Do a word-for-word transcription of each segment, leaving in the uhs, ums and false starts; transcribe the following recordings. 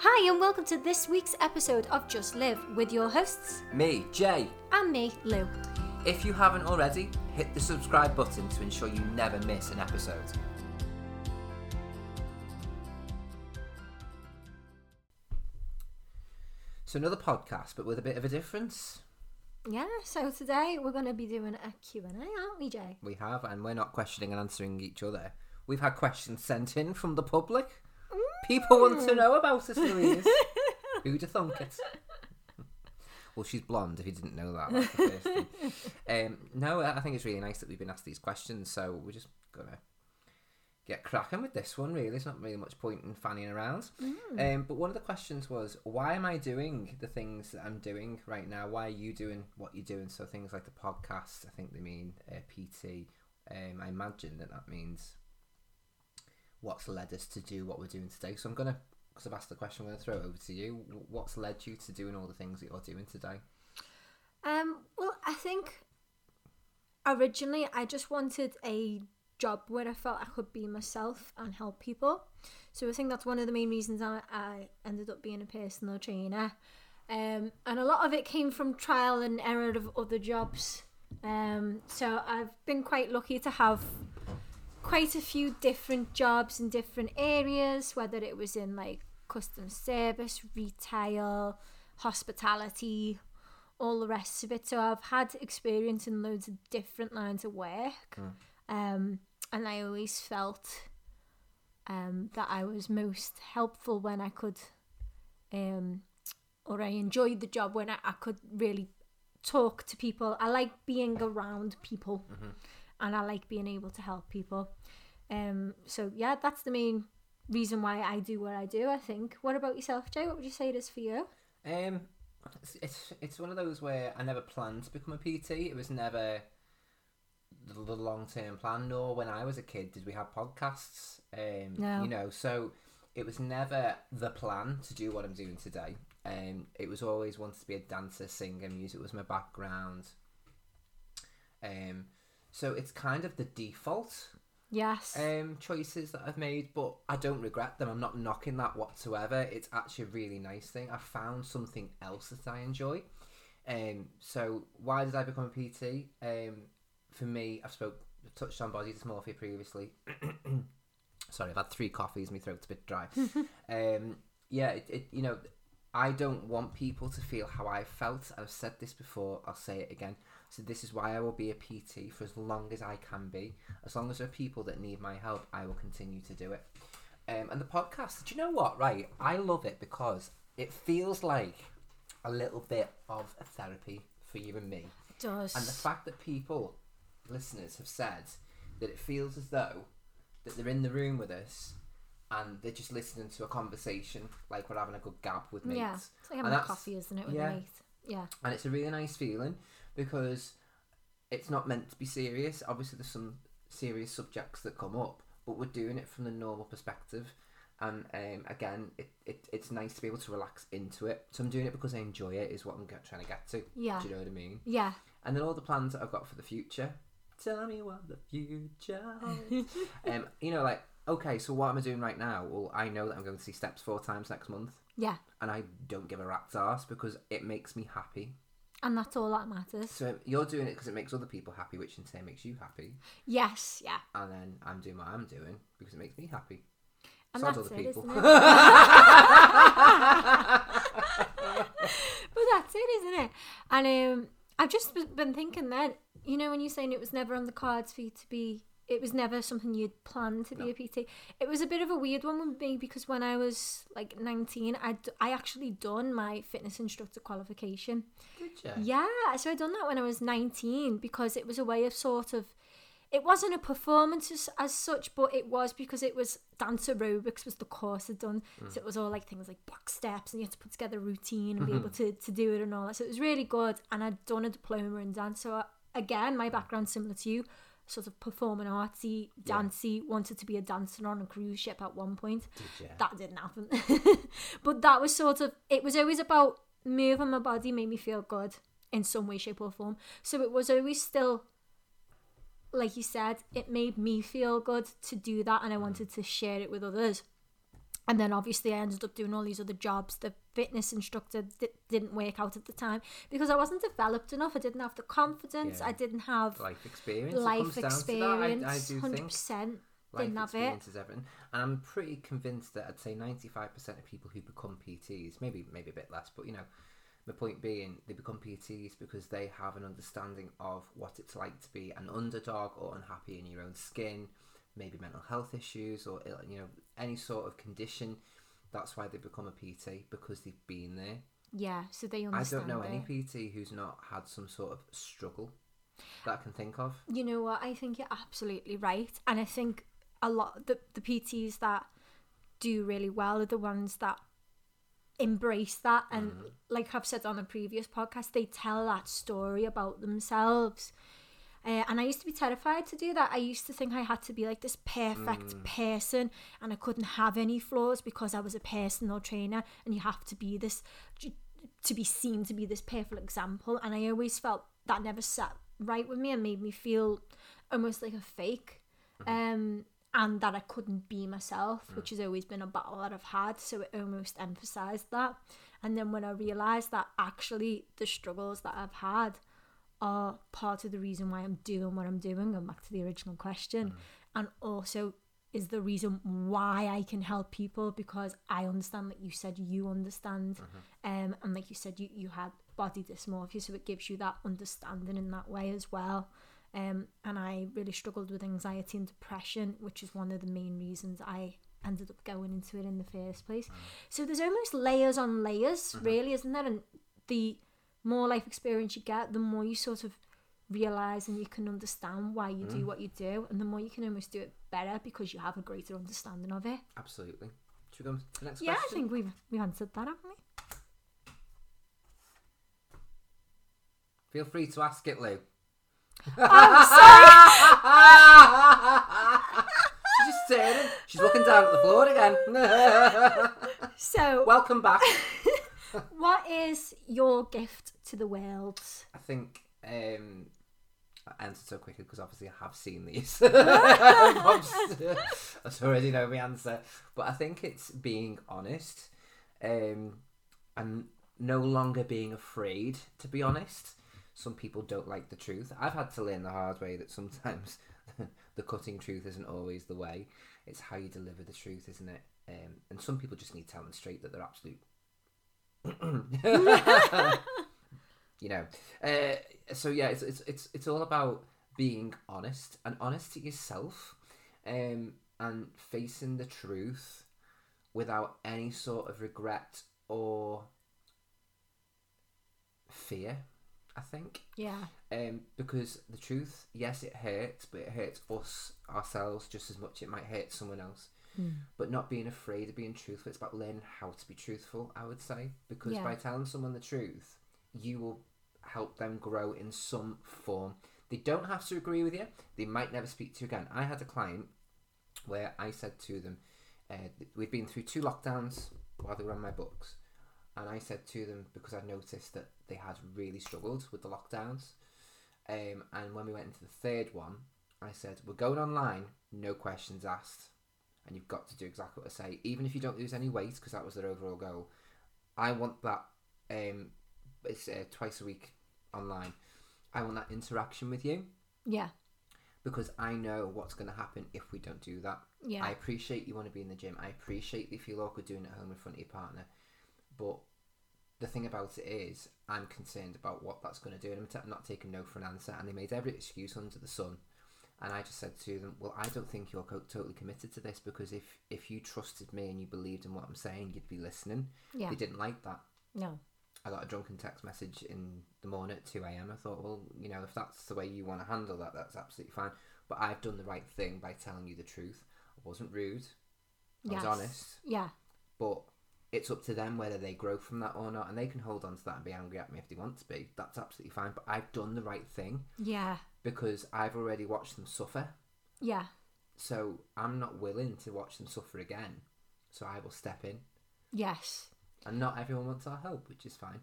Hi and welcome to this week's episode of Just Live with your hosts, me, Jay, and me, Lou. If you haven't already, hit the subscribe button to ensure you never miss an episode. So another podcast, but with a bit of a difference. Yeah, so today we're going to be doing a Q and A, aren't we, Jay? We have, and we're not questioning and answering each other. We've had questions sent in from the public. People want to know about us, Louise. Who'd have thunk it? Well, she's blonde, if you didn't know that. That's the first thing. Um, no, I think it's really nice that we've been asked these questions, so we're just going to get cracking with this one, really. There's not really much point in fanning around. Mm. Um, but one of the questions was, why am I doing the things that I'm doing right now? Why are you doing what you're doing? So things like the podcast, I think they mean uh, P T. Um, I imagine that that means what's led us to do what we're doing today. So I'm going to, because I've asked the question, I'm going to throw it over to you. What's led you to doing all the things that you're doing today? Um, well, I think originally I just wanted a job where I felt I could be myself and help people. So I think that's one of the main reasons I, I ended up being a personal trainer. Um, and a lot of it came from trial and error of other jobs. Um, so I've been quite lucky to have quite a few different jobs in different areas, whether it was in like customer service, retail, hospitality, all the rest of it. So I've had experience in loads of different lines of work. Mm. Um, and I always felt um, that I was most helpful when I could, um, or I enjoyed the job when I, I could really talk to people. I like being around people. Mm-hmm. And I like being able to help people. Um, so, yeah, that's the main reason why I do what I do, I think. What about yourself, Jay? What would you say it is for you? Um, it's, it's, it's one of those where I never planned to become a P T. It was never the, the long-term plan, nor when I was a kid did we have podcasts. Um, no. You know, so it was never the plan to do what I'm doing today. Um, it was always wanted to be a dancer, singer, music was my background. Um... So it's kind of the default yes. um, choices that I've made, but I don't regret them. I'm not knocking that whatsoever. It's actually a really nice thing. I found something else that I enjoy. Um, so why did I become a P T? Um, for me, I've spoke, touched on body dysmorphia previously. Sorry, I've had three coffees. My throat's a bit dry. um, yeah, it, it, you know, I don't want people to feel how I felt. I've said this before. I'll say it again. So this is why I will be a P T for as long as I can be. As long as there are people that need my help, I will continue to do it. Um, and the podcast, do you know what? Right, I love it because it feels like a little bit of a therapy for you and me. It does. And the fact that people, listeners, have said that it feels as though that they're in the room with us and they're just listening to a conversation like we're having a good gab with mates. Yeah, it's like having a coffee, isn't it, with yeah, mates? Yeah. And it's a really nice feeling, because it's not meant to be serious. Obviously, there's some serious subjects that come up, but we're doing it from the normal perspective. And um, again, it, it it's nice to be able to relax into it. So I'm doing it because I enjoy it, is what I'm get, trying to get to. Yeah. Do you know what I mean? Yeah. And then all the plans that I've got for the future. Tell me what the future holds. um, you know, like, okay, so what am I doing right now? Well, I know that I'm going to see Steps four times next month. Yeah. And I don't give a rat's arse because it makes me happy. And that's all that matters. So you're doing it because it makes other people happy, which in turn makes you happy. Yes, yeah. And then I'm doing what I'm doing because it makes me happy. And so that's other it, people. Isn't it? But that's it, isn't it? And um, I've just been thinking then, you know, when you're saying it was never on the cards for you to be, it was never something you'd planned to be no. a P T. It was a bit of a weird one with me because when I was like nineteen, I'd, I actually done my fitness instructor qualification. Did you? Yeah, so I'd done that when I was nineteen because it was a way of sort of, it wasn't a performance as, as such, but it was because it was dance aerobics was the course I'd done. Mm. So it was all like things like box steps and you had to put together a routine and mm-hmm. be able to, to do it and all that. So it was really good. And I'd done a diploma in dance. So I, again, my background's similar to you. Sort of performing artsy, dancey, yeah. wanted to be a dancer on a cruise ship at one point. Did that didn't happen. But that was sort of, it was always about moving my body made me feel good in some way, shape or form. So it was always still, like you said, it made me feel good to do that and I wanted to share it with others. And then obviously I ended up doing all these other jobs. The fitness instructor d- didn't work out at the time because I wasn't developed enough. I didn't have the confidence. Yeah. I didn't have life experience. Life experience. I, I do one hundred percent life didn't have it. Is everything. And I'm pretty convinced that I'd say ninety-five percent of people who become P Ts, maybe maybe a bit less, but you know, the point being they become P Ts because they have an understanding of what it's like to be an underdog or unhappy in your own skin, maybe mental health issues or, you know, any sort of condition. That's why they become a P T, because they've been there. Yeah, so they understand. I don't know it. Any P T who's not had some sort of struggle that I can think of. You know what? I think you're absolutely right. And I think a lot the the P Ts that do really well are the ones that embrace that. And mm. like I've said on a previous podcast, they tell that story about themselves. Uh, and I used to be terrified to do that. I used to think I had to be like this perfect mm. person, and I couldn't have any flaws because I was a personal trainer, and you have to be this, to be seen to be this perfect example. And I always felt that never sat right with me and made me feel almost like a fake, mm. um, and that I couldn't be myself, mm. which has always been a battle that I've had. So it almost emphasised that. And then when I realised that actually the struggles that I've had are part of the reason why I'm doing what I'm doing, going back to the original question, mm. and also is the reason why I can help people, because I understand that you said you understand, mm-hmm. um, and like you said, you, you had body dysmorphia, so it gives you that understanding in that way as well. Um, and I really struggled with anxiety and depression, which is one of the main reasons I ended up going into it in the first place. Mm. So there's almost layers on layers, mm-hmm. really, isn't there? And the more life experience you get, the more you sort of realise and you can understand why you mm. do what you do, and the more you can almost do it better because you have a greater understanding of it. Absolutely. Should we go to the next yeah, question? Yeah, I think we've, we've answered that, haven't we? Feel free to ask it, Lou. Oh, sorry! She's just staring. She's looking down at the floor again. So... Welcome back. What is your gift to the world? I think um, I answered so quickly because obviously I have seen these. I already know my answer. But I think it's being honest, um, and no longer being afraid to be honest. Some people don't like the truth. I've had to learn the hard way that sometimes the cutting truth isn't always the way. It's how you deliver the truth, isn't it? Um, and some people just need telling straight that they're absolute you know uh, so yeah it's, it's it's it's all about being honest and honest to yourself, um, and facing the truth without any sort of regret or fear, I think. Yeah. Um, because the truth, yes, it hurts, but it hurts us ourselves just as much it might hurt someone else. But not being afraid of being truthful. It's about learning how to be truthful, I would say, because yeah. by telling someone the truth, you will help them grow in some form. They don't have to agree with you. They might never speak to you again. I had a client where I said to them, uh, we'd been through two lockdowns while they were on my books, and I said to them, because I noticed that they had really struggled with the lockdowns, um, and when we went into the third one, I said, we're going online, no questions asked. And you've got to do exactly what I say, even if you don't lose any weight, because that was their overall goal. I want that, um, it's uh, twice a week online. I want that interaction with you. Yeah. Because I know what's going to happen if we don't do that. Yeah. I appreciate you want to be in the gym. I appreciate you feel awkward doing it at home in front of your partner. But the thing about it is, I'm concerned about what that's going to do. And I'm, t- I'm not taking no for an answer. And they made every excuse under the sun. And I just said to them, well, I don't think you're co- totally committed to this, because if, if you trusted me and you believed in what I'm saying, you'd be listening. Yeah. They didn't like that. No. I got a drunken text message in the morning at two a.m. I thought, well, you know, if that's the way you want to handle that, that's absolutely fine. But I've done the right thing by telling you the truth. I wasn't rude. I yes. was honest. Yeah. But it's up to them whether they grow from that or not. And they can hold on to that and be angry at me if they want to be. That's absolutely fine. But I've done the right thing. Yeah. Because I've already watched them suffer. Yeah. So I'm not willing to watch them suffer again. So I will step in. Yes. And not everyone wants our help, which is fine.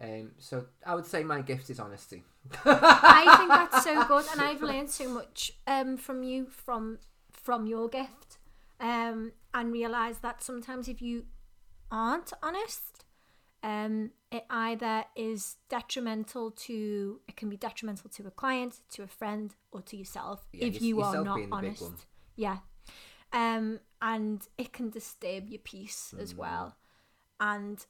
Um, so I would say my gift is honesty. I think that's so good. And I've learned so much um, from you, from from your gift. Um, I and realize that sometimes if you aren't honest, um, it either is detrimental to, it can be detrimental to a client, to a friend, or to yourself, yeah, if you are not honest. Yeah. Um, and it can disturb your peace mm. as well. And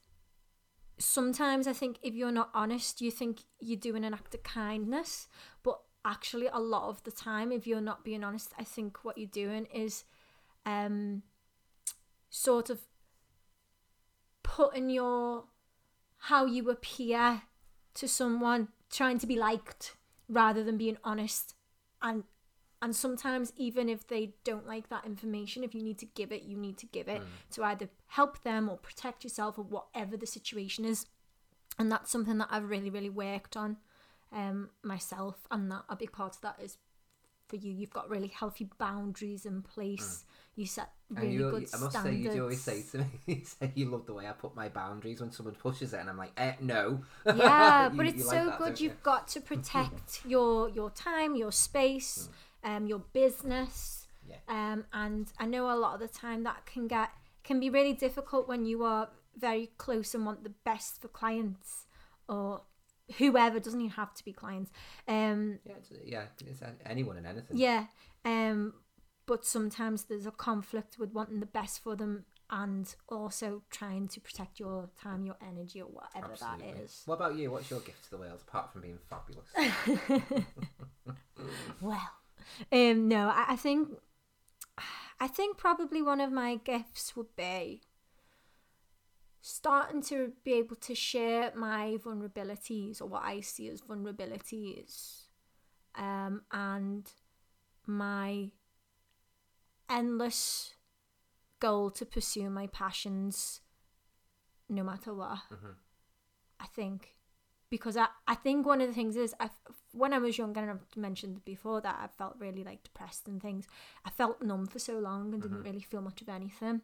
sometimes I think if you're not honest, you think you're doing an act of kindness, but actually a lot of the time, if you're not being honest, I think what you're doing is um, sort of putting your, how you appear to someone, trying to be liked rather than being honest. And and sometimes even if they don't like that information, if you need to give it, you need to give it mm. to either help them or protect yourself or whatever the situation is. And that's something that I've really, really worked on um, myself. And that a big part of that is for you. You've got really healthy boundaries in place. Mm. You set really you, good standards. I must standards. say, you always say to me, you say you love the way I put my boundaries when someone pushes it. And I'm like, eh, no. Yeah, you, but it's so like that, good. You've you? got to protect your, your time, your space. Mm. Um, your business, yeah. um, and I know a lot of the time that can get can be really difficult when you are very close and want the best for clients or whoever. Doesn't even have to be clients. Um, yeah, it's, yeah, it's anyone and anything. Yeah, um, but sometimes there's a conflict with wanting the best for them and also trying to protect your time, your energy, or whatever Absolutely. that is. What about you? What's your gift to the world apart from being fabulous? Well. Um, no, I, I think I think probably one of my gifts would be starting to be able to share my vulnerabilities or what I see as vulnerabilities, um, and my endless goal to pursue my passions no matter what. Mm-hmm. I think because I, I think one of the things is I've when I was younger, and I've mentioned before that I felt really like depressed and things, I felt numb for so long and mm-hmm. didn't really feel much of anything.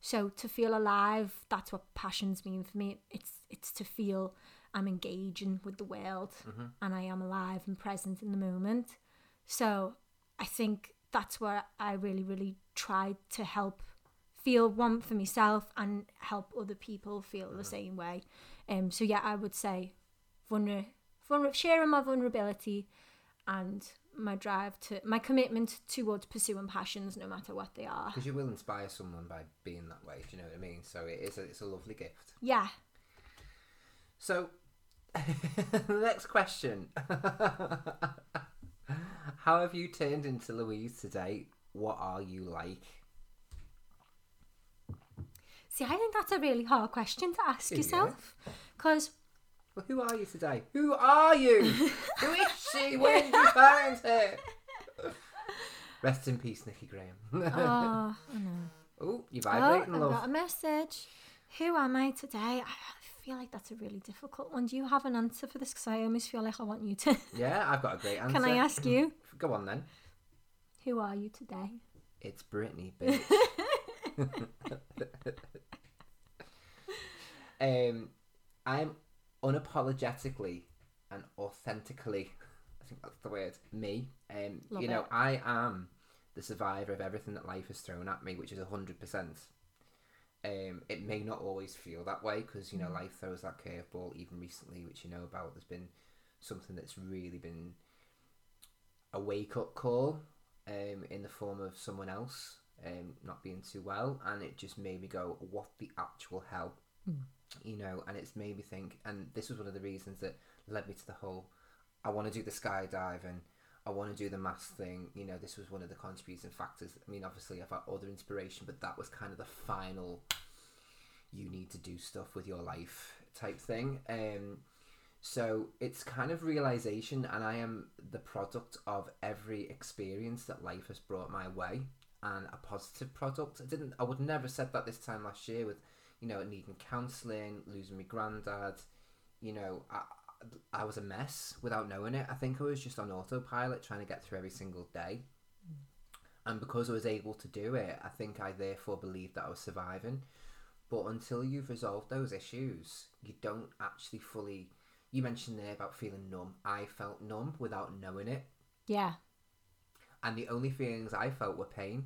So to feel alive, that's what passions mean for me. It's it's to feel I'm engaging with the world mm-hmm. and I am alive and present in the moment. So I think that's where I really, really tried to help feel one for myself and help other people feel mm-hmm. the same way. Um. So yeah, I would say vulnerability. Sharing my vulnerability and my drive to my commitment towards pursuing passions no matter what they are, because you will inspire someone by being that way, do you know what I mean? So it is a, it's a lovely gift. Yeah. So the next question. How have you turned into Louise today? What are you like? See, I think that's a really hard question to ask yeah. yourself, because well, who are you today? Who are you? Who is she? Where did you find her? Rest in peace, Nikki Graham. Oh, I know. Oh, you're vibrating, oh, love. I got a message. Who am I today? I feel like that's a really difficult one. Do you have an answer for this? Because I almost feel like I want you to. Yeah, I've got a great answer. Can I ask you? Go on then. Who are you today? It's Brittany, bitch. um, I'm... unapologetically and authentically, I think that's the word, me. Um, Love you know, it. I am the survivor of everything that life has thrown at me, which is one hundred percent. Um, it may not always feel that way because, you know, life throws that curveball even recently, which you know about. There's been something that's really been a wake-up call um, in the form of someone else um, not being too well, and it just made me go, what the actual hell? Mm. You know, and it's made me think, and this was one of the reasons that led me to the whole, I want to do the skydiving, I want to do the mask thing, you know, this was one of the contributing factors. I mean, obviously I've had other inspiration, but that was kind of the final, you need to do stuff with your life type thing. Um, so it's kind of realization, and I am the product of every experience that life has brought my way, and a positive product. I didn't, I would never have said that this time last year with, you know, needing counselling, losing my granddad, you know, I, I was a mess without knowing it. I think I was just on autopilot trying to get through every single day. Mm. And because I was able to do it, I think I therefore believed that I was surviving. But until you've resolved those issues, you don't actually fully... You mentioned there about feeling numb. I felt numb without knowing it. Yeah. And the only feelings I felt were pain.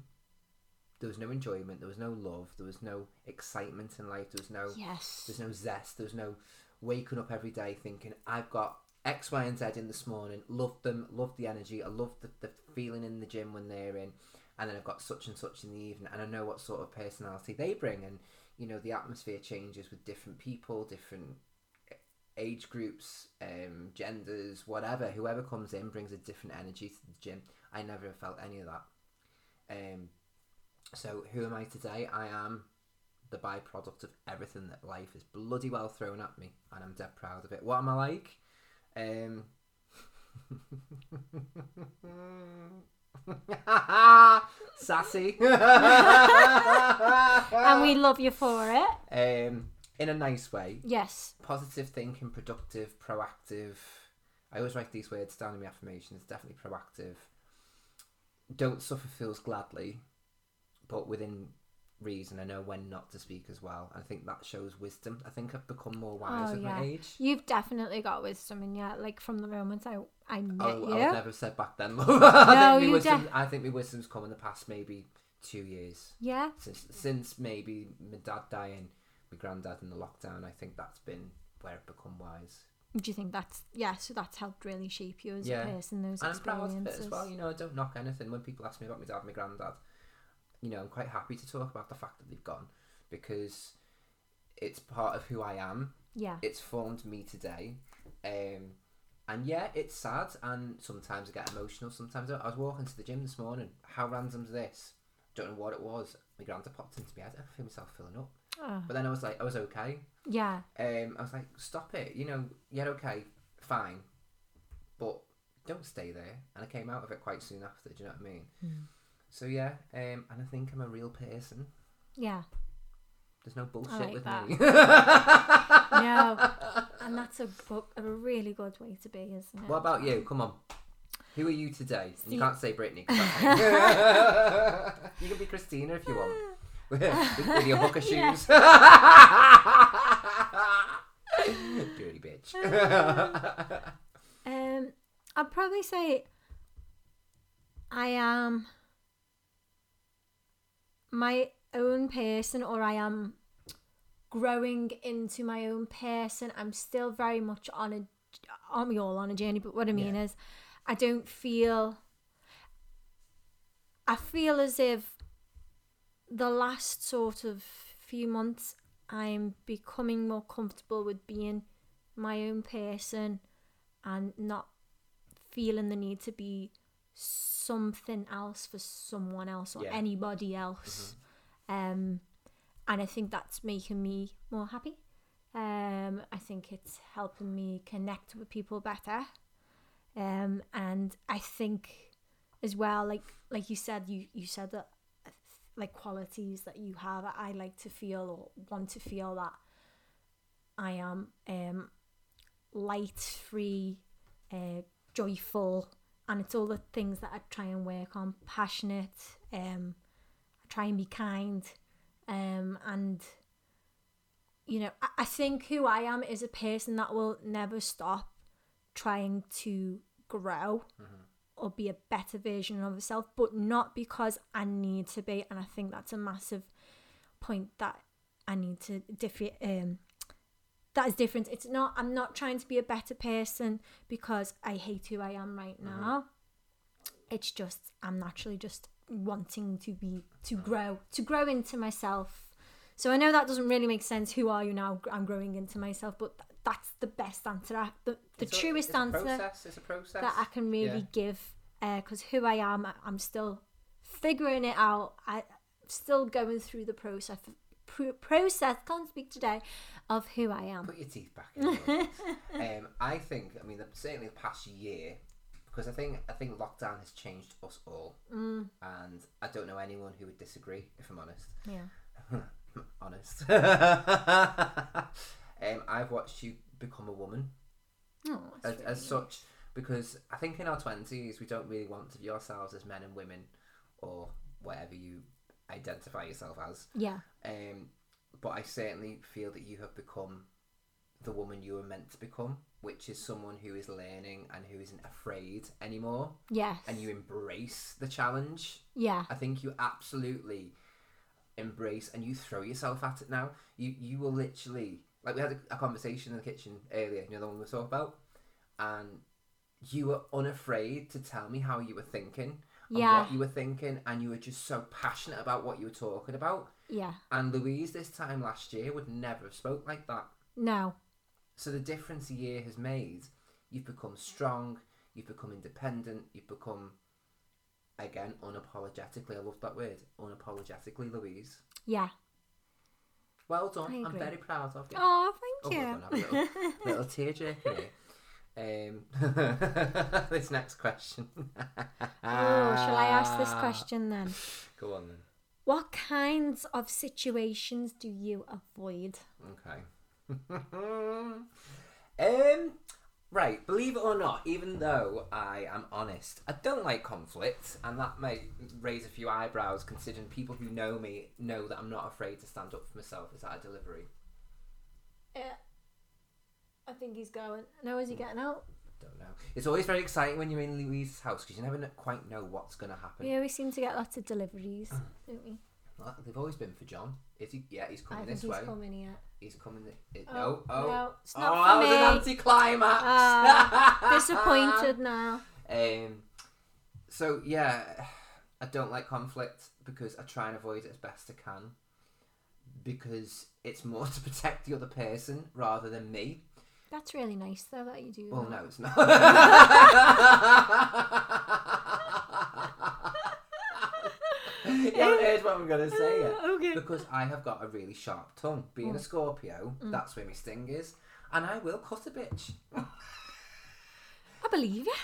there was no enjoyment, there was no love, there was no excitement in life, there was no yes. there was no zest, there was no waking up every day thinking, I've got X, Y and Z in this morning, love them, love the energy, I love the, the feeling in the gym when they're in, and then I've got such and such in the evening, and I know what sort of personality they bring, and you know, the atmosphere changes with different people, different age groups, um, genders, whatever, whoever comes in brings a different energy to the gym. I never felt any of that. Um, so who am I today? I am the byproduct of everything that life is bloody well thrown at me, and I'm dead proud of it. What am I like? Um... Sassy. And we love you for it. Um, in a nice way. Yes. Positive thinking, productive, proactive. I always write these words down in my affirmations. Definitely proactive. Don't suffer feels gladly, but within reason. I know when not to speak as well. I think that shows wisdom. I think I've become more wise oh, at yeah. my age. You've definitely got wisdom in you, like from the moment I I met oh, you. I would never have said back then. I, no, think you wisdom, def- I think my wisdom's come in the past maybe two years. Yeah. Since, since maybe my dad dying, my granddad in the lockdown, I think that's been where I've become wise. Do you think that's, yeah, so that's helped really shape you as yeah. a person, those and experiences? And I'm proud of it as well. You know, I don't knock anything. When people ask me about my dad and my granddad, you know, I'm quite happy to talk about the fact that they've gone, because it's part of who I am. Yeah. It's formed me today. Um, and yeah, it's sad, and sometimes I get emotional. Sometimes I, I was walking to the gym this morning. How random's this? Don't know what it was. My granddad popped into me. I don't feel myself filling up. Oh. But then I was like, I was okay. Yeah. Um, I was like, stop it. You know, yeah, okay, fine. But don't stay there. And I came out of it quite soon after. Do you know what I mean? Mm. So yeah, um, and I think I'm a real person. Yeah. There's no bullshit like with that. me. No, and that's a, a really good way to be, isn't it? What about you? Come on. Who are you today? And you can't say Brittany. You can be Christina if you want. With, with your hooker shoes. Dirty bitch. um, um, I'd probably say I am my own person, or I am growing into my own person. I'm still very much on a, aren't we all on a journey? But what I mean yeah. is, I don't feel, I feel as if the last sort of few months, I'm becoming more comfortable with being my own person and not feeling the need to be something else for someone else or yeah. anybody else. Mm-hmm. Um, and I think that's making me more happy. Um, I think it's helping me connect with people better. Um, and I think as well, like like you said, you, you said that like qualities that you have, I like to feel or want to feel that I am um, light, free, uh, joyful. And it's all the things that I try and work on. Passionate. Um, I try and be kind. Um, and, you know, I, I think who I am is a person that will never stop trying to grow mm-hmm. or be a better version of herself, but not because I need to be. And I think that's a massive point that I need to different. Um, That is different. It's not, I'm not trying to be a better person because I hate who I am right now. Mm-hmm. It's just, I'm naturally just wanting to be, to grow, to grow into myself. So I know that doesn't really make sense. Who are you now? I'm growing into myself, but th- that's the best answer. I, the the it's truest a, it's answer a process. It's a process. That I can really yeah. give. Because uh, who I am, I, I'm still figuring it out. I, I'm still going through the process. process, can't speak today, of who I am. Put your teeth back in. um, I think, I mean, the, certainly the past year, because I think I think lockdown has changed us all, mm. and I don't know anyone who would disagree, if I'm honest. Yeah. honest. um, I've watched you become a woman, oh, as, really as such, because I think in our twenties, we don't really want to view ourselves as men and women, or whatever you identify yourself as. Yeah. Um, but I certainly feel that you have become the woman you were meant to become, which is someone who is learning and who isn't afraid anymore. Yes. And you embrace the challenge. Yeah. I think you absolutely embrace and you throw yourself at it now. You you will literally, like we had a, a conversation in the kitchen earlier, you know, the one we talked about, and you were unafraid to tell me how you were thinking and yeah. what you were thinking, and you were just so passionate about what you were talking about. Yeah. And Louise this time last year would never have spoke like that. No. So the difference a year has made, you've become strong, you've become independent, you've become, again, unapologetically, I love that word, unapologetically Louise. Yeah. Well done. I'm very proud of you. Oh, thank oh, you. Well done. I have a little, little tearjerker here. Um, this next question. Oh, shall I ask this question then? Go on then. What kinds of situations do you avoid? Okay. um, right, believe it or not, even though I am honest, I don't like conflict, and that may raise a few eyebrows considering people who know me know that I'm not afraid to stand up for myself. Is that a delivery? Yeah, uh, I think he's going. Now is he getting out? Don't know. It's always very exciting when you're in Louise's house because you never quite know what's going to happen. Yeah, we seem to get lots of deliveries, don't we? Well, they've always been for John. Is he? Yeah, he's coming I this think he's way. Coming yet. He's coming. It, oh, no, oh, no, it's not oh, for that me. Was an anticlimax. Oh, disappointed now. Um, so yeah, I don't like conflict because I try and avoid it as best I can because it's more to protect the other person rather than me. That's really nice though that you do. Well, that. No, it's not. You haven't heard what I'm going to say yet. Okay. Because I have got a really sharp tongue. Being mm. a Scorpio, mm. that's where my sting is. And I will cut a bitch. I believe you.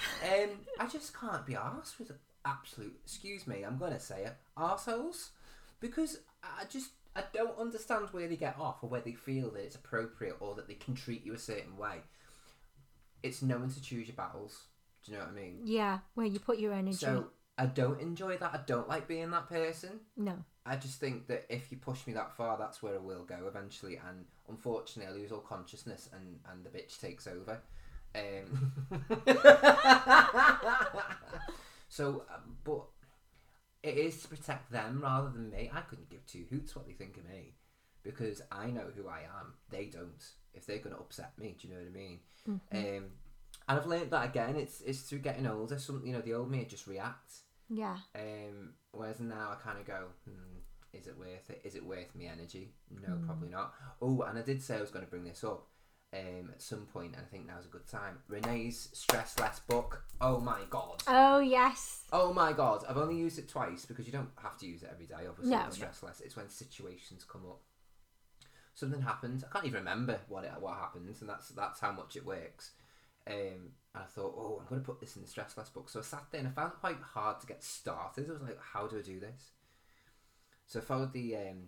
Um, I just can't be arsed with absolute, excuse me, I'm going to say it, arseholes. Because I just, I don't understand where they get off or where they feel that it's appropriate or that they can treat you a certain way. It's knowing to choose your battles. Do you know what I mean? Yeah, where you put your energy. So, I don't enjoy that. I don't like being that person. No. I just think that if you push me that far, that's where I will go eventually. And unfortunately, I lose all consciousness and, and the bitch takes over. Um, so, but it is to protect them rather than me. I couldn't give two hoots what they think of me because I know who I am. They don't. If they're going to upset me, do you know what I mean? Mm-hmm. Um, and I've learned that again. It's it's through getting older. Some, you know, the old me would just react. Yeah. Um, whereas now I kind of go, mm, is it worth it? Is it worth my energy? No, mm. probably not. Oh, and I did say I was going to bring this up um, at some point, and I think now's a good time. Renee's Stress Less book. Oh, my God. Oh, yes. Oh, my God. I've only used it twice because you don't have to use it every day, obviously. No. Stress Less. It's when situations come up. Something happens. I can't even remember what it, what happens, and that's that's how much it works. Um, and I thought, oh, I'm going to put this in the Stress Less book. So I sat there and I found it quite hard to get started. I was like, how do I do this? So I followed the, um,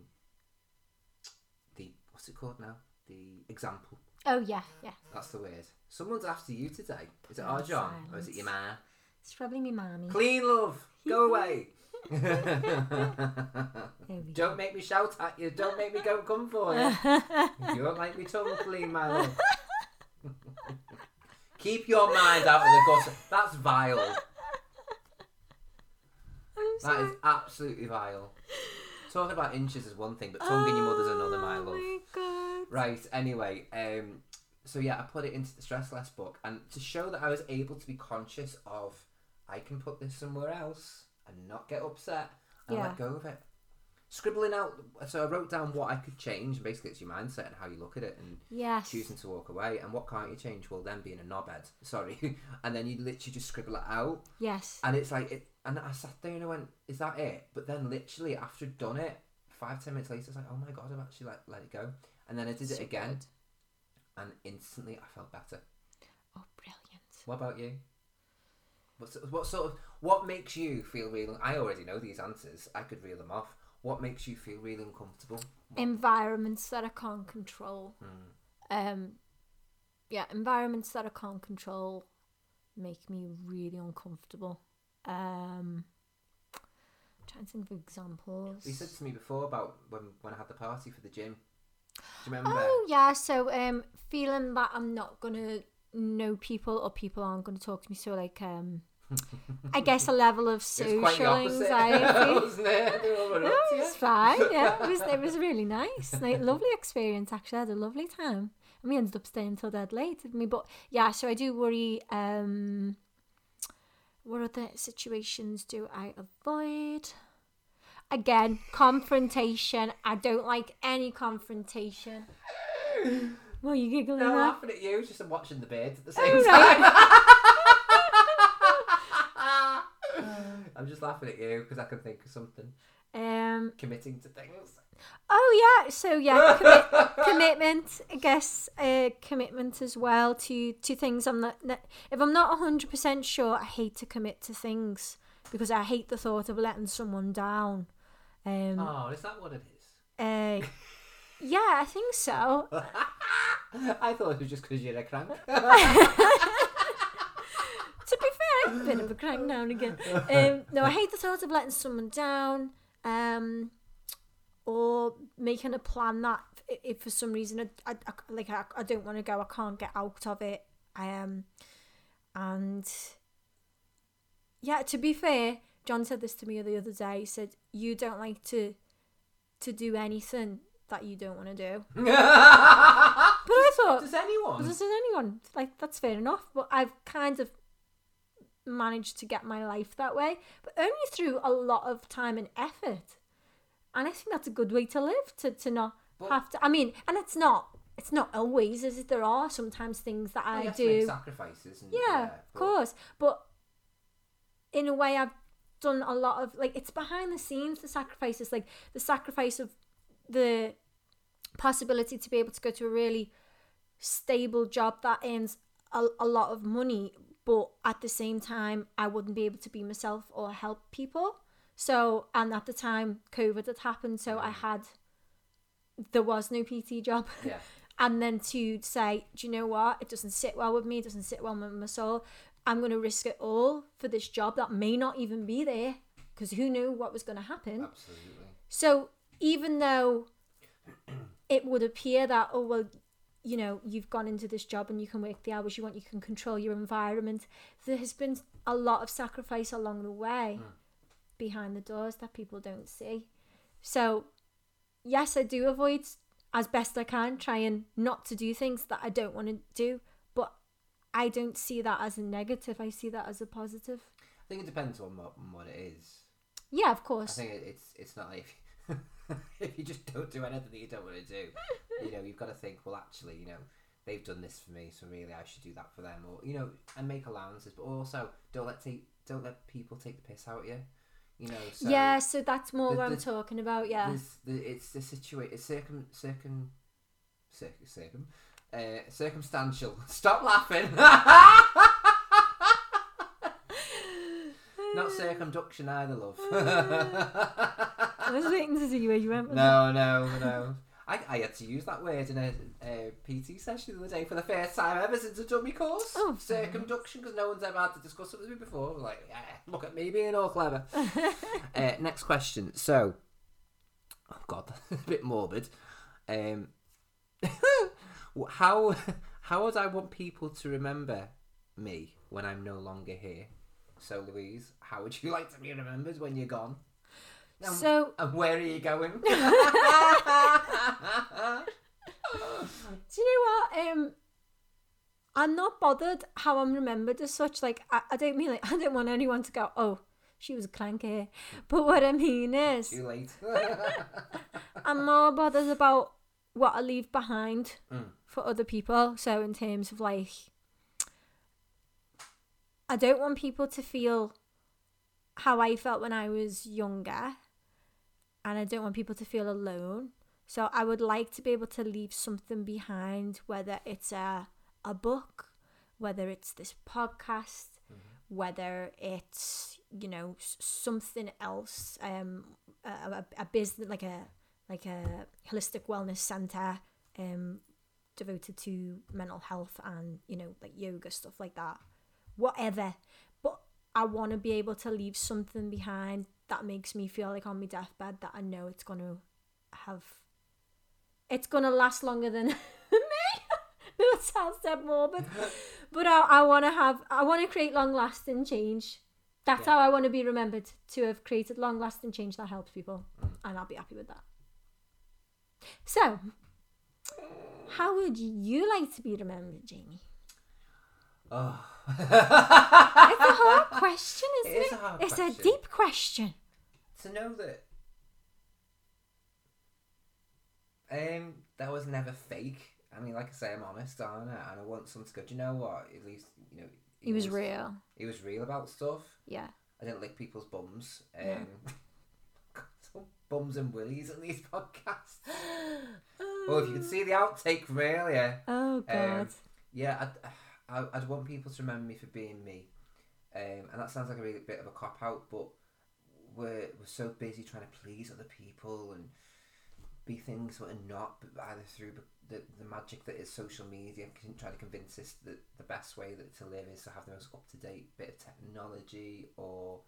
the what's it called now? The example. Oh, yeah, yeah. That's the word. Someone's after you today. Is it our John silence. Or is it your ma? It's probably my mommy. Clean love. Go away. Don't make me shout at you. Don't make me go and come for you. You won't like me tongue clean, my love. Keep your mind out of the gutter. That's vile. I'm sorry. That is absolutely vile. Talking about inches is one thing, but tongue oh, in your mother's another, my love. Oh my God. Right, anyway. Um, so yeah, I put it into the Stress Less book. And to show that I was able to be conscious of, I can put this somewhere else and not get upset and yeah. let go of it. Scribbling out, so I wrote down what I could change, and basically it's your mindset and how you look at it, and yes. choosing to walk away, and what can't you change? Well, then being a knobhead, sorry, and then you literally just scribble it out. Yes. And it's like, it, and I sat there and I went, is that it? But then literally after I'd done it, five, ten minutes later, it's like, oh my God, I've actually like let it go. And then I did so it again, good. And instantly I felt better. Oh, brilliant. What about you? What, what sort of, what makes you feel real? I already know these answers, I could reel them off. What makes you feel really uncomfortable? Environments that I can't control. Mm. Um, yeah, environments that I can't control make me really uncomfortable. Um, I'm trying to think of examples. You said to me before about when, when I had the party for the gym. Do you remember? Oh, yeah. So um, feeling that I'm not going to know people or people aren't going to talk to me. So like um, I guess a level of social anxiety. Wasn't it? It was fine. Yeah, it was. It was really nice, like, lovely experience. Actually, I had a lovely time, and we ended up staying till dead late, didn't we? But yeah, so I do worry. Um, what other situations do I avoid? Again, confrontation. I don't like any confrontation. Well, you giggling? No, I'm laughing at you. Just watching the birds at the same oh, time. Right. I'm just laughing at you because I can think of something. Um, committing to things. Oh yeah, so yeah, commi- commitment. I guess uh, commitment as well to to things. I'm not, if I'm not one hundred percent sure, I hate to commit to things because I hate the thought of letting someone down. Um, oh, is that what it is? Uh, yeah, I think so. I thought it was just because you're a crank. To be fair, I've been a bit of a crank now and again. Um, no, I hate the thought of letting someone down, um, or making a plan that if, if for some reason I, I, I like I, I don't want to go, I can't get out of it. Um, and yeah, to be fair, John said this to me the other day. He said, "You don't like to to do anything that you don't want to do." But I thought, does anyone? Does anyone? Like, that's fair enough. But I've kind of managed to get my life that way, but only through a lot of time and effort, and I think that's a good way to live, to to not but, have to I mean, and it's not it's not always, is it? There are sometimes things that I do, make sacrifices and, yeah, yeah of course, but in a way I've done a lot of, like, it's behind the scenes, the sacrifices, like the sacrifice of the possibility to be able to go to a really stable job that earns a, a lot of money. But at the same time, I wouldn't be able to be myself or help people. So, and at the time, COVID had happened. So I had, there was no P T job. Yeah. And then to say, do you know what? It doesn't sit well with me. It doesn't sit well with my soul. I'm going to risk it all for this job that may not even be there. Because who knew what was going to happen? Absolutely. So even though it would appear that, oh, well, you know, you've gone into this job and you can work the hours you want, you can control your environment, there has been a lot of sacrifice along the way, mm. behind the doors that people don't see. So yes, I do avoid as best I can, trying not to do things that I don't want to do, but I don't see that as a negative. I see that as a positive. I think it depends on what, on what it is. Yeah, of course. I think it's it's not like if you just don't do anything that you don't want to do, you know, you've got to think, well, actually, you know, they've done this for me, so really I should do that for them, or, you know, and make allowances, but also don't let take, don't let people take the piss out of you, you know. So yeah, so that's more the, what the, I'm talking about, yeah. The, it's the situation, it's circum, circum, circum, circum, uh, circumstantial. Stop laughing. Not circumduction either, love. I was waiting to see where you went with No, it. no, no. I, I had to use that word in a, a P T session the other day for the first time ever since I've done my course. Oh, circumduction, because no one's ever had to discuss it with me before. Like, yeah, look at me being all clever. uh, next question. So, oh God, that's a bit morbid. Um, how how would I want people to remember me when I'm no longer here? So, Louise, how would you like to be remembered when you're gone? And, so, and where are you going? Do you know what? Um, I'm not bothered how I'm remembered as such. Like, I, I don't mean, like, I don't want anyone to go, oh, she was a clanky. But what I mean is, too late. I'm more bothered about what I leave behind mm. for other people. So, in terms of, like, I don't want people to feel how I felt when I was younger. And I don't want people to feel alone. So I would like to be able to leave something behind, whether it's a, a book, whether it's this podcast, mm-hmm. whether it's, you know, something else, um, a, a, a business, like a like a holistic wellness centre um, devoted to mental health and, you know, like yoga, stuff like that, whatever. I want to be able to leave something behind that makes me feel like on my deathbed that I know it's going to have, it's going to last longer than me. That sounds dead morbid. but I, I want to have, I want to create long lasting change. That's yeah. how I want to be remembered, to have created long lasting change that helps people. Mm. And I'll be happy with that. So, how would you like to be remembered, Jamie? Oh. It's a hard question, isn't it? It is a hard it's question. It's a deep question. To know that um, that was never fake. I mean, like I say, I'm honest, aren't I? And I want someone to go, do you know what? At least, you know... He, he was, was real. He was real about stuff. Yeah. I didn't lick people's bums. Um, yeah. Bums and willies in these podcasts. Oh. Well, if you could see the outtake from earlier. Oh, God. Um, yeah, I'd, I'd want people to remember me for being me. Um, and that sounds like a really bit of a cop-out, but we're, we're so busy trying to please other people and be things that are not, either through the, the magic that is social media, try to convince us that the best way that to live is to have the most up-to-date bit of technology, or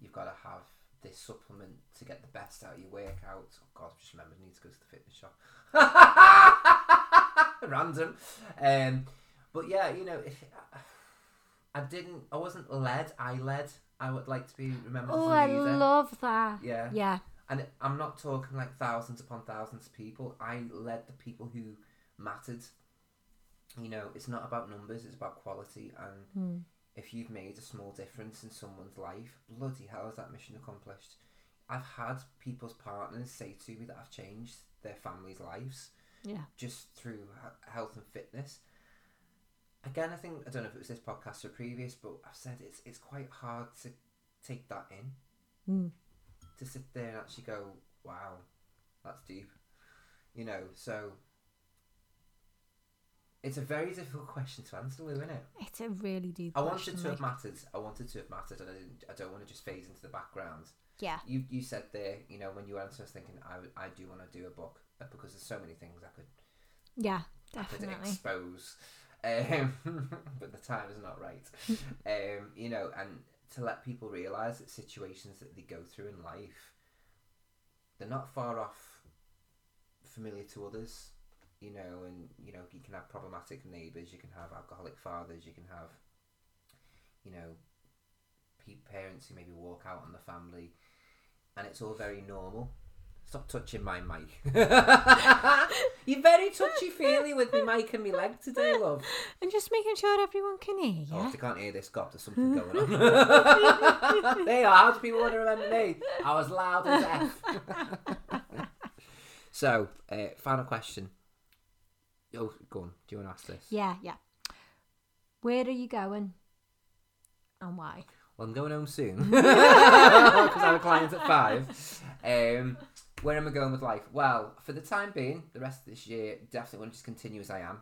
you've got to have this supplement to get the best out of your workouts. Oh God, I just remembered I need to go to the fitness shop. Random. Um, but yeah, you know, if I didn't, I wasn't led, I led. I would like to be remembered as a leader. Oh, I love that. Yeah. Yeah. And I'm not talking like thousands upon thousands of people. I led the people who mattered. You know, it's not about numbers, it's about quality. And mm. if you've made a small difference in someone's life, bloody hell, is that mission accomplished? I've had people's partners say to me that I've changed their family's lives, yeah, just through health and fitness. Again, I think, I don't know if it was this podcast or previous, but I've said it's it's quite hard to take that in, mm. to sit there and actually go, wow, that's deep, you know, so... It's a very difficult question to answer, Lou, isn't it? It's a really deep I question. I wanted to have mattered. I wanted to have mattered, and I didn't. I don't want to just phase into the background. Yeah. You you said there, you know, when you answered, I was thinking, I, I do want to do a book, because there's so many things I could. Yeah, definitely. I could expose, um, but the time is not right. um, you know, and to let people realise that situations that they go through in life, they're not far off, familiar to others. You know, and you know, you can have problematic neighbours, you can have alcoholic fathers, you can have, you know, pe- parents who maybe walk out on the family, and it's all very normal. Stop touching my mic. You're very touchy-feely with me mic and me leg today, love. I'm just making sure everyone can hear you. Yeah? Oh, if they can't hear this, God, there's something going on. They are. How do people want to remember me? I was loud as F. So, uh, final question. Oh, go on. Do you want to ask this? Yeah, yeah. Where are you going and why? Well, I'm going home soon because I have a client at five. Um, where am I going with life? Well, for the time being, the rest of this year, definitely want to just continue as I am.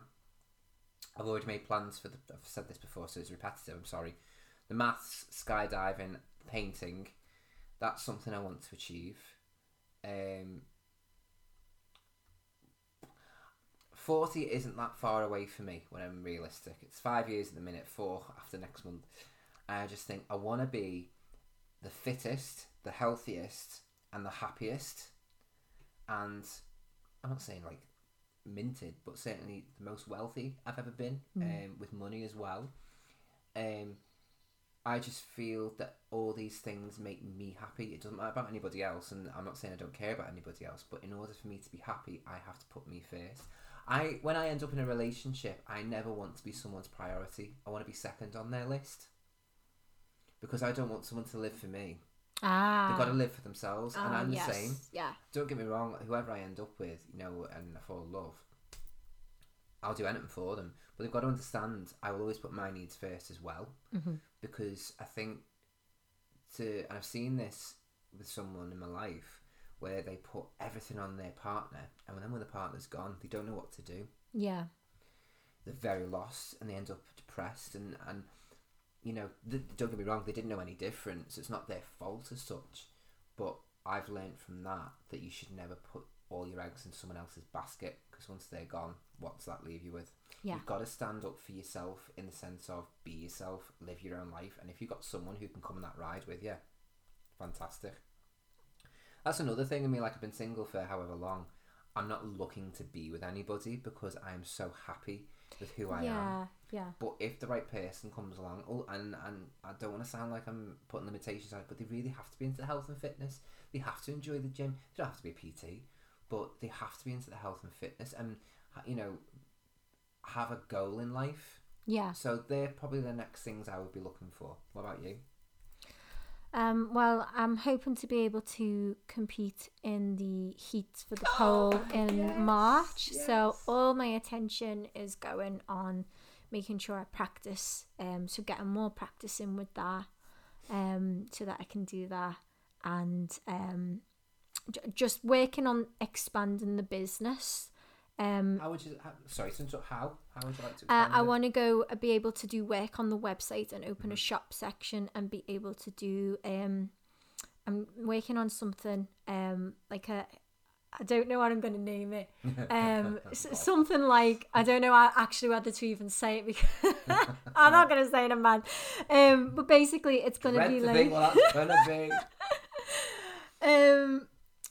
I've already made plans for the... I've said this before, so it's repetitive. I'm sorry. The maths, skydiving, painting. That's something I want to achieve. Um... forty isn't that far away for me when I'm realistic. It's five years at the minute, four after next month. And I just think I want to be the fittest, the healthiest, and the happiest. And I'm not saying like minted, but certainly the most wealthy I've ever been, mm. um, with money as well. Um, I just feel that all these things make me happy. It doesn't matter about anybody else. And I'm not saying I don't care about anybody else, but in order for me to be happy, I have to put me first. I when I end up in a relationship, I never want to be someone's priority. I want to be second on their list, because I don't want someone to live for me. Ah, they've got to live for themselves, um, and I'm yes. the same. Yeah. Don't get me wrong. Whoever I end up with, you know, and I fall in love, I'll do anything for them. But they've got to understand I will always put my needs first as well, mm-hmm. because I think to and I've seen this with someone in my life, where they put everything on their partner, and then when the partner's gone, they don't know what to do. Yeah. They're very lost, and they end up depressed, and, and you know, they, don't get me wrong, they didn't know any difference. So it's not their fault as such, but I've learned from that that you should never put all your eggs in someone else's basket, because once they're gone, what does that leave you with? Yeah. You've got to stand up for yourself in the sense of be yourself, live your own life, and if you've got someone who can come on that ride with you, fantastic. That's another thing. I mean, like, I've been single for however long. I'm not looking to be with anybody because I'm so happy with who I yeah, am. Yeah. But if the right person comes along, oh, and, and I don't want to sound like I'm putting limitations on it, but they really have to be into the health and fitness. They have to enjoy the gym. They don't have to be a P T, but they have to be into the health and fitness and, you know, have a goal in life. Yeah. So they're probably the next things I would be looking for. What about you? Um, well, I'm hoping to be able to compete in the heat for the pole oh, in yes, March. Yes. So all my attention is going on making sure I practice. Um, so getting more practice in with that, um, so that I can do that, and um, j- just working on expanding the business. Um, how would you? How, sorry, since how? How would you like to? Uh, I want to go uh, be able to do work on the website and open mm-hmm. a shop section and be able to do. Um, I'm working on something um like a. I don't know what I'm going to name it. Um, something like I don't know actually whether to even say it because I'm not going to say it, man. Um, but basically, it's going to be like. Well, that's gonna be. um.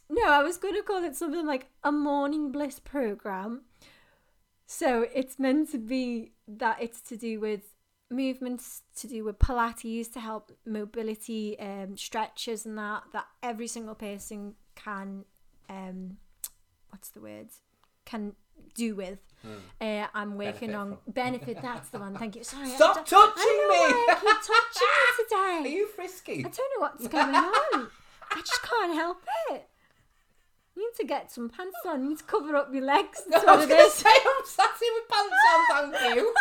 No, I was going to call it something like a morning bliss program. So it's meant to be that it's to do with movements, to do with Pilates, to help mobility, um, stretches and that, that every single person can, um, what's the word, can do with. Mm. Uh, I'm working benefit on from. benefit. That's the one. Thank you. Sorry. Stop I touching I me. Keep touching me today. Are you frisky? I don't know what's going on. I just can't help it. I need to get some pants on. I need to cover up my legs. No, I was going to say, I'm sat here with pants on, thank you. I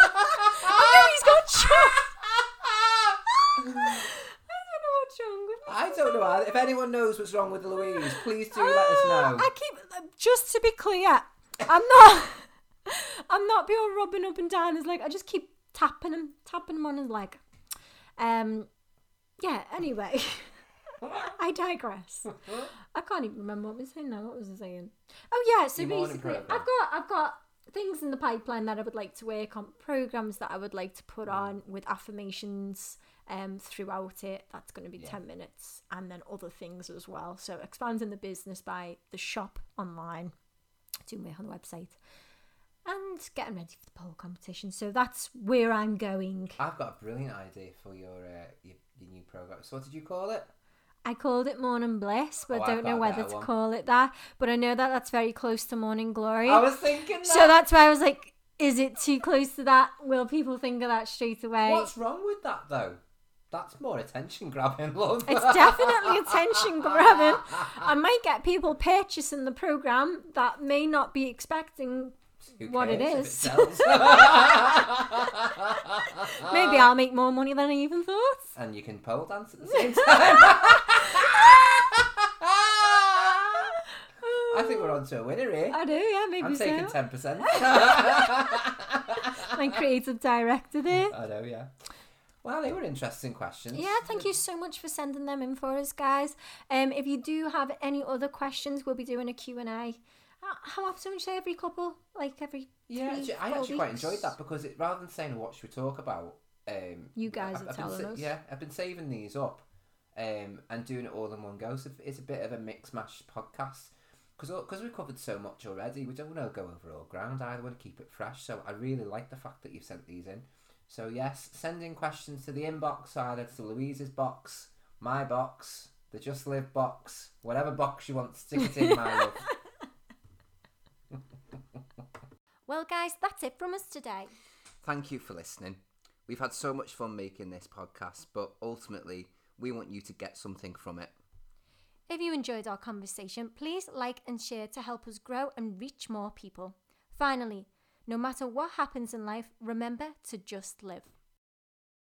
know, he's got chum. I don't know what's wrong with me. I don't know. If anyone knows what's wrong with Louise, please do uh, let us know. I keep, just to be clear, I'm not, I'm not being rubbing up and down. It's like, I just keep tapping him, tapping him on his leg. Um, yeah, anyway. I digress. I can't even remember what I was saying now. What was I saying? Oh yeah, so Your basically I've got I've got things in the pipeline that I would like to work on, programs that I would like to put wow. on with affirmations um throughout it. That's going to be yeah. ten minutes, and then other things as well. So expanding the business by the shop online, doing work on the website, and getting ready for the pole competition. So that's where I'm going. I've got a brilliant idea for your uh, your, your new program. So what did you call it? I called it Morning Bliss, but oh, I don't know whether to one. call it that. But I know that that's very close to Morning Glory. I was thinking that. So that's why I was like, is it too close to that? Will people think of that straight away? What's wrong with that, though? That's more attention grabbing, love. It's definitely attention grabbing. I might get people purchasing the program that may not be expecting Who what it is. It Maybe I'll make more money than I even thought. And you can pole dance at the same time. I think we're on to a winner here. I do, yeah, maybe I'm so. I'm taking ten percent. My creative director there. I know, yeah. Well, they were interesting questions. Yeah, thank you so much for sending them in for us, guys. Um, if you do have any other questions, we'll be doing a Q and A. How often would you say? Every couple? Like every Yeah, three, actually, I actually weeks? quite enjoyed that because it, rather than saying what should we talk about... Um, you guys I've, are I've telling been, us. Yeah, I've been saving these up. Um, and doing it all in one go, so it's a bit of a mix mash podcast because we've covered so much already. We don't want to go over all ground. I want to keep it fresh, so I really like the fact that you've sent these in. So yes, sending questions to the inbox, either to Louise's box, my box, the Just Live box, whatever box you want, stick it in, my love. Well guys, that's it from us today. Thank you for listening. We've had so much fun making this podcast, but ultimately we want you to get something from it. If you enjoyed our conversation, please like and share to help us grow and reach more people. Finally, no matter what happens in life, remember to just live.